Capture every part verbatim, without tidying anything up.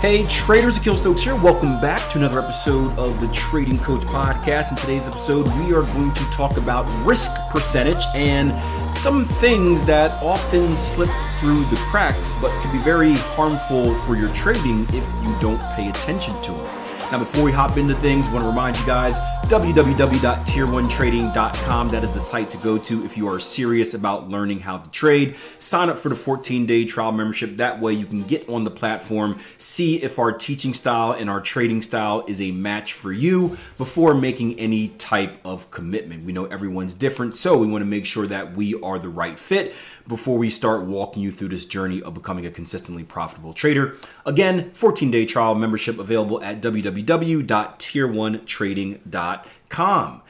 Hey traders, Akil Stokes here. Welcome back to another episode of the Trading Coach Podcast. In today's episode, we are going to talk about risk percentage and some things that often slip through the cracks but can be very harmful for your trading if you don't pay attention to them. Now, before we hop into things, I want to remind you guys, w w w dot tier one trading dot com, that is the site to go to if you are serious about learning how to trade. Sign up for the fourteen-day trial membership. That way you can get on the platform, see if our teaching style and our trading style is a match for you before making any type of commitment. We know everyone's different, so we want to make sure that we are the right fit before we start walking you through this journey of becoming a consistently profitable trader. Again, fourteen-day trial membership available at w w w dot tier one trading dot com.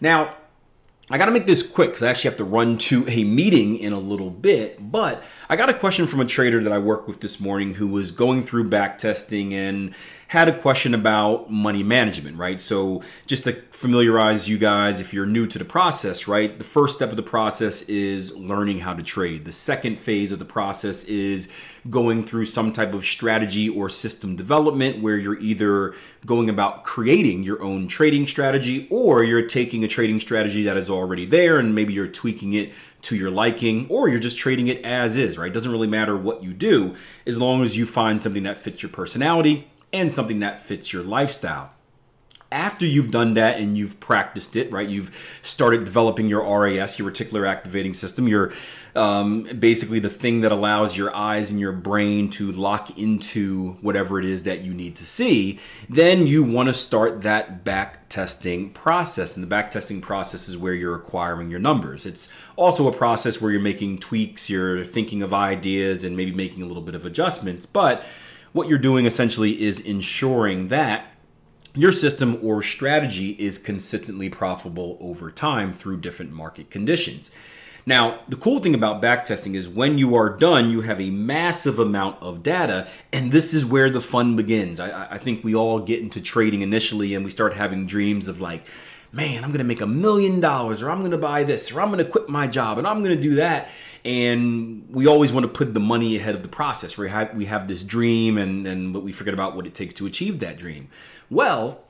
Now, I got to make this quick because I actually have to run to a meeting in a little bit, but I got a question from a trader that I work with this morning who was going through back testing and had a question about money management, right? So just to familiarize you guys, if you're new to the process, right? The first step of the process is learning how to trade. The second phase of the process is going through some type of strategy or system development where you're either going about creating your own trading strategy or you're taking a trading strategy that is already there and maybe you're tweaking it to your liking, or you're just trading it as is, right? It doesn't really matter what you do as long as you find something that fits your personality and something that fits your lifestyle. After you've done that and you've practiced it, right, you've started developing your R A S, your reticular activating system, your um, basically the thing that allows your eyes and your brain to lock into whatever it is that you need to see, then you want to start that back testing process. And the back testing process is where you're acquiring your numbers. It's also a process where you're making tweaks, you're thinking of ideas, and maybe making a little bit of adjustments. But what you're doing essentially is ensuring that your system or strategy is consistently profitable over time through different market conditions. Now, the cool thing about backtesting is when you are done, you have a massive amount of data, and this is where the fun begins. I, I think we all get into trading initially and we start having dreams of like, man, I'm gonna make a million dollars, or I'm gonna buy this, or I'm gonna quit my job, and I'm gonna do that. And we always want to put the money ahead of the process. We have, we have this dream, and, and but we forget about what it takes to achieve that dream. Well,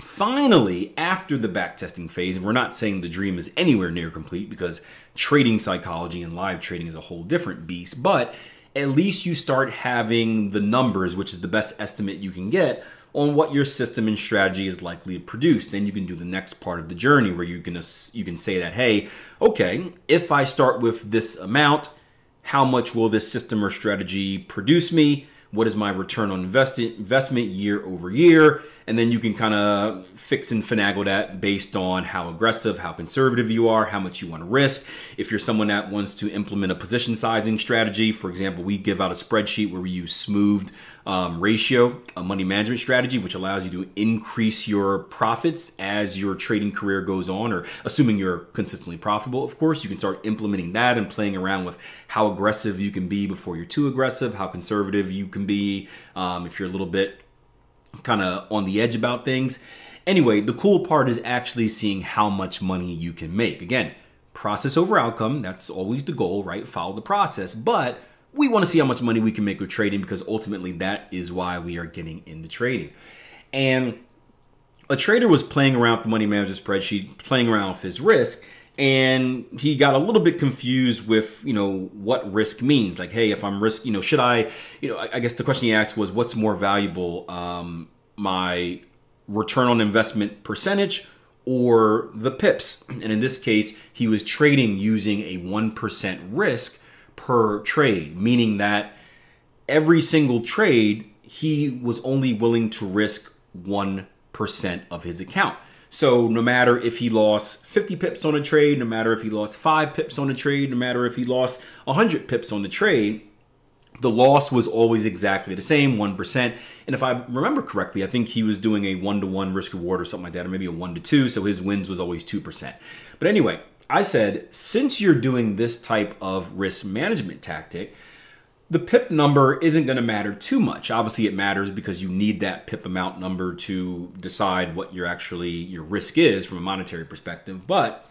finally, after the backtesting phase, and we're not saying the dream is anywhere near complete because trading psychology and live trading is a whole different beast, but at least you start having the numbers, which is the best estimate you can get on what your system and strategy is likely to produce. Then you can do the next part of the journey where you can you can say that, hey, okay, if I start with this amount, how much will this system or strategy produce me? What is my return on invest- investment year over year? And then you can kind of fix and finagle that based on how aggressive, how conservative you are, how much you want to risk. If you're someone that wants to implement a position sizing strategy, for example, we give out a spreadsheet where we use smoothed um, ratio, a money management strategy, which allows you to increase your profits as your trading career goes on, or assuming you're consistently profitable, of course, you can start implementing that and playing around with how aggressive you can be before you're too aggressive, how conservative you can be um, if you're a little bit kind of on the edge about things. Anyway, the cool part is actually seeing how much money you can make. Again, process over outcome. That's always the goal, right? Follow the process. But we want to see how much money we can make with trading because ultimately that is why we are getting into trading. And a trader was playing around with the money management spreadsheet, playing around with his risk, and he got a little bit confused with, you know, what risk means. Like, hey, if I'm risk, you know, should I, you know, I guess the question he asked was, what's more valuable, um, my return on investment percentage or the pips? And in this case, he was trading using a one percent risk per trade, meaning that every single trade, he was only willing to risk one percent of his account. So no matter if he lost fifty pips on a trade, no matter if he lost five pips on a trade, no matter if he lost one hundred pips on the trade, The loss was always exactly the same, one percent. And if I remember correctly, I think he was doing a one-to-one risk reward or something like that, or maybe a one-to-two, so his wins was always two percent. But anyway, I said, since you're doing this type of risk management tactic, the P I P number isn't going to matter too much. Obviously, it matters because you need that P I P amount number to decide what your actually your risk is from a monetary perspective. But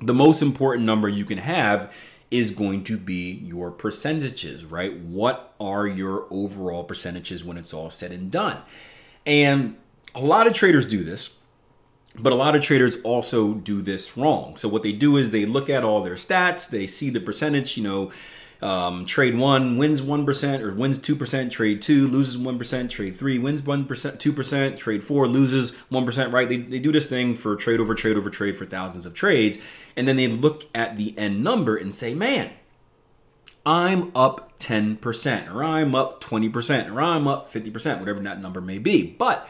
the most important number you can have is going to be your percentages, right? What are your overall percentages when it's all said and done? And a lot of traders do this, but a lot of traders also do this wrong. So what they do is they look at all their stats, they see the percentage, you know, um, trade one wins one percent or wins two percent, trade two loses one percent, trade three wins one percent, two percent, trade four loses one percent, right? They, they do this thing for trade over trade over trade for thousands of trades. And then they look at the end number and say, man, I'm up ten percent or I'm up twenty percent or I'm up fifty percent, whatever that number may be. But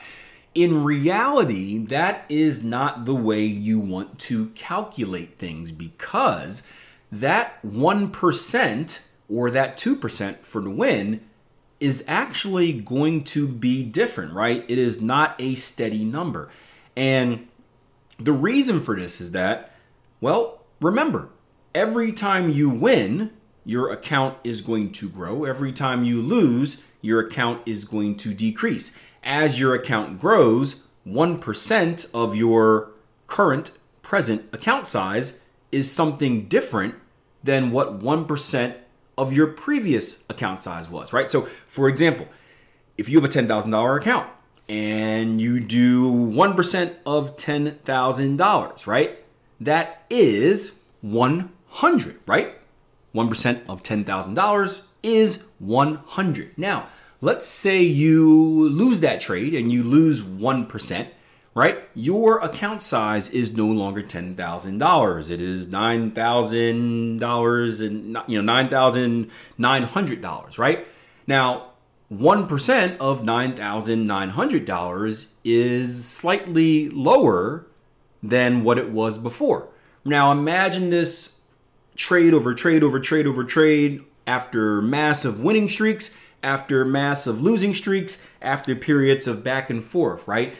in reality, that is not the way you want to calculate things, because that one percent or that two percent for the win is actually going to be different, right? It is not a steady number. And the reason for this is that, well, remember, every time you win, your account is going to grow. Every time you lose, your account is going to decrease. As your account grows, one percent of your current present account size is something different than what one percent of your previous account size was, right? So for example, if you have a ten thousand dollars account and you do one percent of ten thousand dollars, right? That is one hundred, right? one percent of ten thousand dollars is one hundred. Now, let's say you lose that trade and you lose one percent, right? Your account size is no longer ten thousand dollars. It is nine thousand dollars and, you know, nine thousand nine hundred dollars, right? Now, one percent of nine thousand nine hundred dollars is slightly lower than what it was before. Now, imagine this trade over trade over trade over trade after massive winning streaks, after massive losing streaks, after periods of back and forth, right?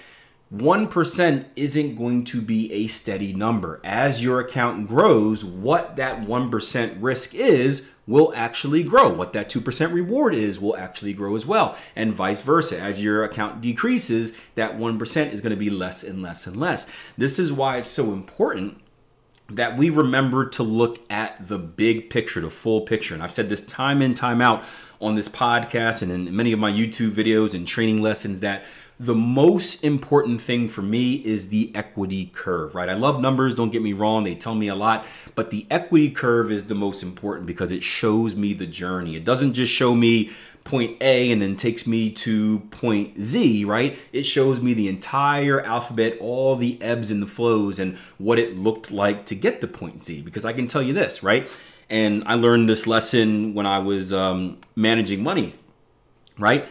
one percent isn't going to be a steady number. As your account grows, what that one percent risk is will actually grow. What that two percent reward is will actually grow as well, and vice versa. As your account decreases, that one percent is going to be less and less and less. This is why it's so important that we remember to look at the big picture, the full picture. And I've said this time in, time out on this podcast and in many of my YouTube videos and training lessons that the most important thing for me is the equity curve, right? I love numbers, don't get me wrong, they tell me a lot, but the equity curve is the most important because it shows me the journey. It doesn't just show me point A and then takes me to point Z, right? It shows me the entire alphabet, all the ebbs and the flows and what it looked like to get to point Z, because I can tell you this, right? And I learned this lesson when I was um, managing money, right?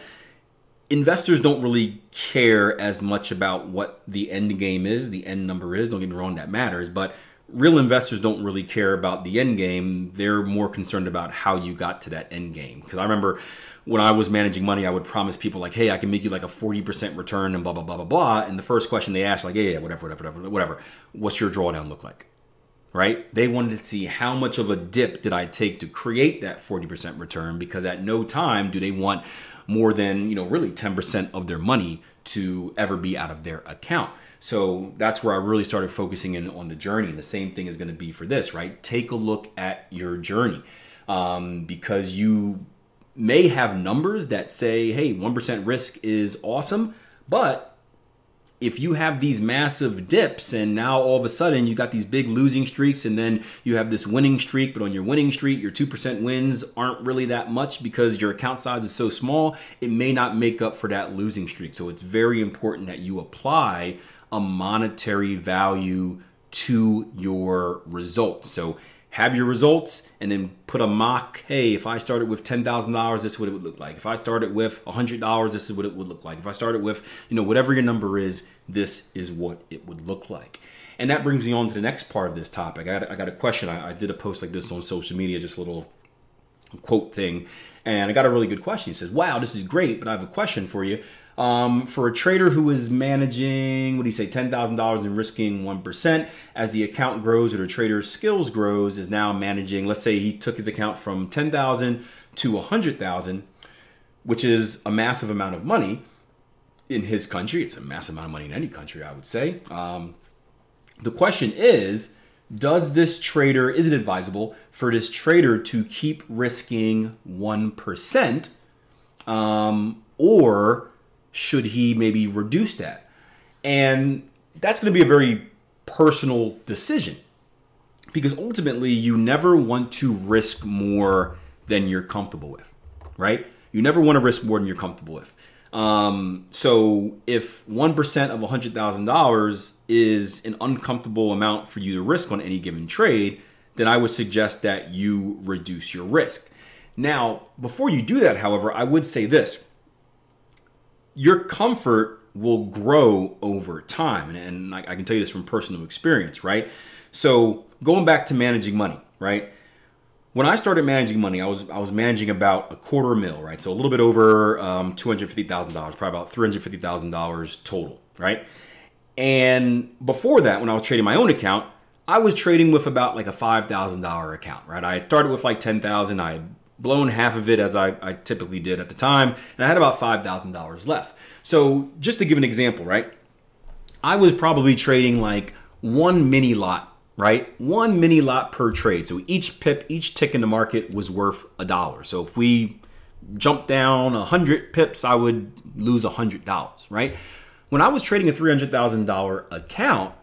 Investors don't really care as much about what the end game is, the end number is. Don't get me wrong, that matters. But real investors don't really care about the end game. They're more concerned about how you got to that end game. Because I remember when I was managing money, I would promise people like, hey, I can make you like a forty percent return and blah, blah, blah, blah, blah. And the first question they asked, like, yeah, yeah, whatever, whatever, whatever, whatever. What's your drawdown look like? Right? They wanted to see how much of a dip did I take to create that forty percent return, because at no time do they want more than, you know, really ten percent of their money to ever be out of their account. So that's where I really started focusing in on the journey. And the same thing is going to be for this, right? Take a look at your journey, um, because you may have numbers that say, hey, one percent risk is awesome, but if you have these massive dips and now all of a sudden you got these big losing streaks and then you have this winning streak, but on your winning streak, your two percent wins aren't really that much because your account size is so small, it may not make up for that losing streak. So it's very important that you apply a monetary value to your results. So have your results and then put a mock, hey, if I started with ten thousand dollars, this is what it would look like. If I started with one hundred dollars, this is what it would look like. If I started with, you know, whatever your number is, this is what it would look like. And that brings me on to the next part of this topic. I got, I got a question. I, I did a post like this on social media just a little quote thing. And I got a really good question. He says, wow, this is great, but I have a question for you. Um, for a trader who is managing, what do you say, ten thousand dollars and risking one percent, as the account grows or the trader's skills grows, is now managing, let's say he took his account from ten thousand to one hundred thousand, which is a massive amount of money in his country. It's a massive amount of money in any country, I would say. Um, the question is, does this trader, is it advisable for this trader to keep risking one percent, um, or should he maybe reduce that? And that's going to be a very personal decision, because ultimately you never want to risk more than you're comfortable with, right? You never want to risk more than you're comfortable with. Um, so if one percent of one hundred thousand dollars is an uncomfortable amount for you to risk on any given trade, then I would suggest that you reduce your risk. Now, before you do that, however, I would say this. Your comfort will grow over time. And, and I, I can tell you this from personal experience, right? So going back to managing money, right? When I started managing money, I was I was managing about a quarter mil, right? So a little bit over um, two hundred fifty thousand dollars, probably about three hundred fifty thousand dollars total, right? And before that, when I was trading my own account, I was trading with about like a five thousand dollars account, right? I had started with like ten thousand dollars. I had blown half of it, as I, I typically did at the time, and I had about five thousand dollars left. So just to give an example, right? I was probably trading like one mini lot, right? One mini lot per trade. So each pip, each tick in the market was worth a dollar. So if we jumped down a hundred pips, I would lose a hundred dollars, right? When I was trading a three hundred thousand dollars account,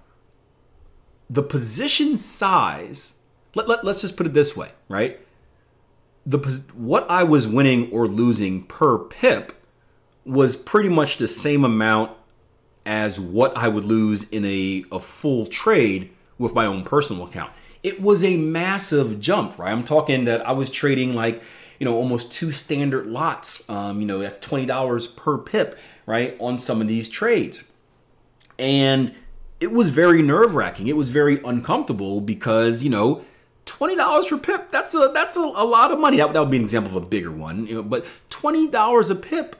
the position size, let, let, let's just put it this way, right? The, what I was winning or losing per pip was pretty much the same amount as what I would lose in a, a full trade with my own personal account. It was a massive jump, right? I'm talking that I was trading like, you know, almost two standard lots. Um, you know, that's twenty dollars per pip, right? On some of these trades. And it was very nerve-wracking. It was very uncomfortable because, you know, twenty dollars per pip, that's a that's a, a lot of money. That, that would be an example of a bigger one, you know, but twenty dollars a pip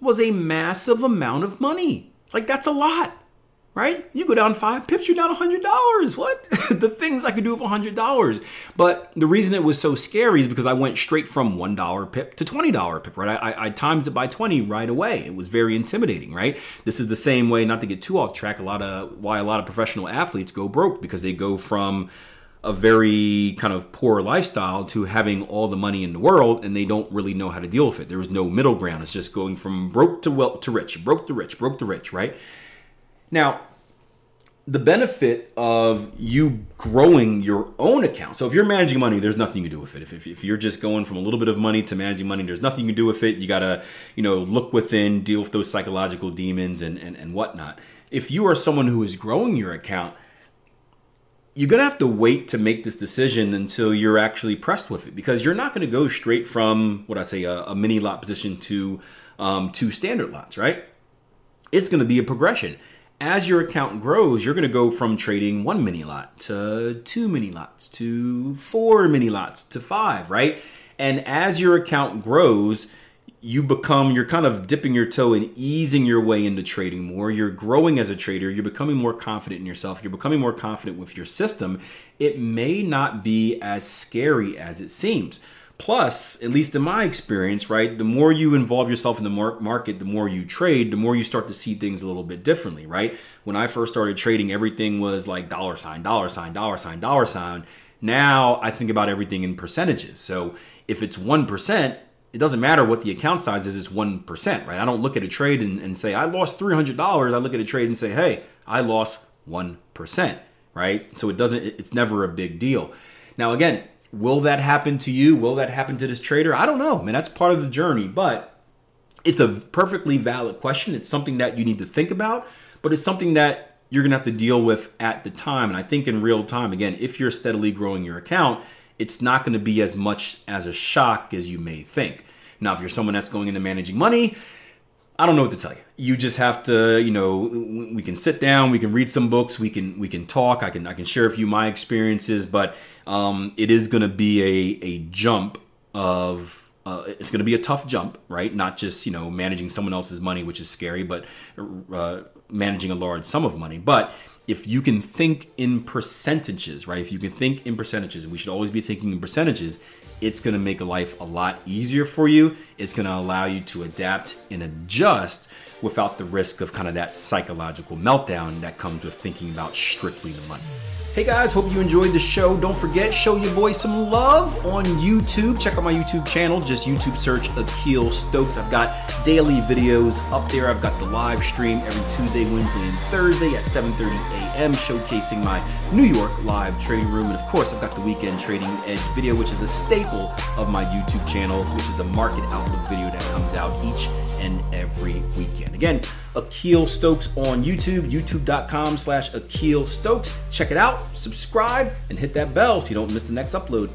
was a massive amount of money. Like, that's a lot. Right? You go down five pips, you're down one hundred dollars. What? The things I could do with one hundred dollars. But the reason it was so scary is because I went straight from one dollar pip to twenty dollars pip, right? I, I, I times it by twenty right away. It was very intimidating, right? This is the same way, not to get too off track, a lot of why a lot of professional athletes go broke, because they go from a very kind of poor lifestyle to having all the money in the world, and they don't really know how to deal with it. There is no middle ground. It's just going from broke to wealth to rich, broke to rich, broke to rich, right? Now, the benefit of you growing your own account. So if you're managing money, there's nothing you can do with it. If, if, if you're just going from a little bit of money to managing money, there's nothing you can do with it. You got to, you know, look within, deal with those psychological demons and, and, and whatnot. If you are someone who is growing your account, you're going to have to wait to make this decision until you're actually pressed with it, because you're not going to go straight from, what I say, a, a mini lot position to um, two standard lots, right? It's going to be a progression. As your account grows, you're going to go from trading one mini lot to two mini lots to four mini lots to five, right? And as your account grows, you become, you're kind of dipping your toe and easing your way into trading more. You're growing as a trader. You're becoming more confident in yourself. You're becoming more confident with your system. It may not be as scary as it seems. Plus, at least in my experience, right, the more you involve yourself in the market, the more you trade, the more you start to see things a little bit differently, right? When I first started trading, everything was like dollar sign, dollar sign, dollar sign, dollar sign. Now I think about everything in percentages. So if it's one percent, it doesn't matter what the account size is, it's one percent, right? I don't look at a trade and, and say, I lost three hundred dollars. I look at a trade and say, hey, I lost one percent, right? So it doesn't, it's never a big deal. Now, again, will that happen to you? Will that happen to this trader? I don't know. I mean, that's part of the journey, but it's a perfectly valid question. It's something that you need to think about, but it's something that you're going to have to deal with at the time. And I think in real time, again, if you're steadily growing your account, it's not going to be as much as a shock as you may think. Now, if you're someone that's going into managing money, I don't know what to tell you. You just have to, you know, we can sit down, we can read some books, we can we can talk, I can I can share a few of my experiences, but um, it is going to be a, a jump of uh, it's going to be a tough jump, right? Not just, you know, managing someone else's money, which is scary, but uh, managing a large sum of money. But if you can think in percentages, right? If you can think in percentages, and we should always be thinking in percentages, it's going to make life a lot easier for you. It's going to allow you to adapt and adjust without the risk of kind of that psychological meltdown that comes with thinking about strictly the money. Hey guys, hope you enjoyed the show. Don't forget, show your boy some love on YouTube. Check out my YouTube channel. Just YouTube search Akil Stokes. I've got daily videos up there. I've got the live stream every Tuesday, Wednesday, and Thursday at seven thirty a m showcasing my New York live trading room. And of course, I've got the Weekend Trading Edge video, which is a staple of my YouTube channel, which is a market outlook video that comes out each and every weekend. Again, Akil Stokes on YouTube, youtube.com slash Akil Stokes. Check it out, subscribe, and hit that bell so you don't miss the next upload.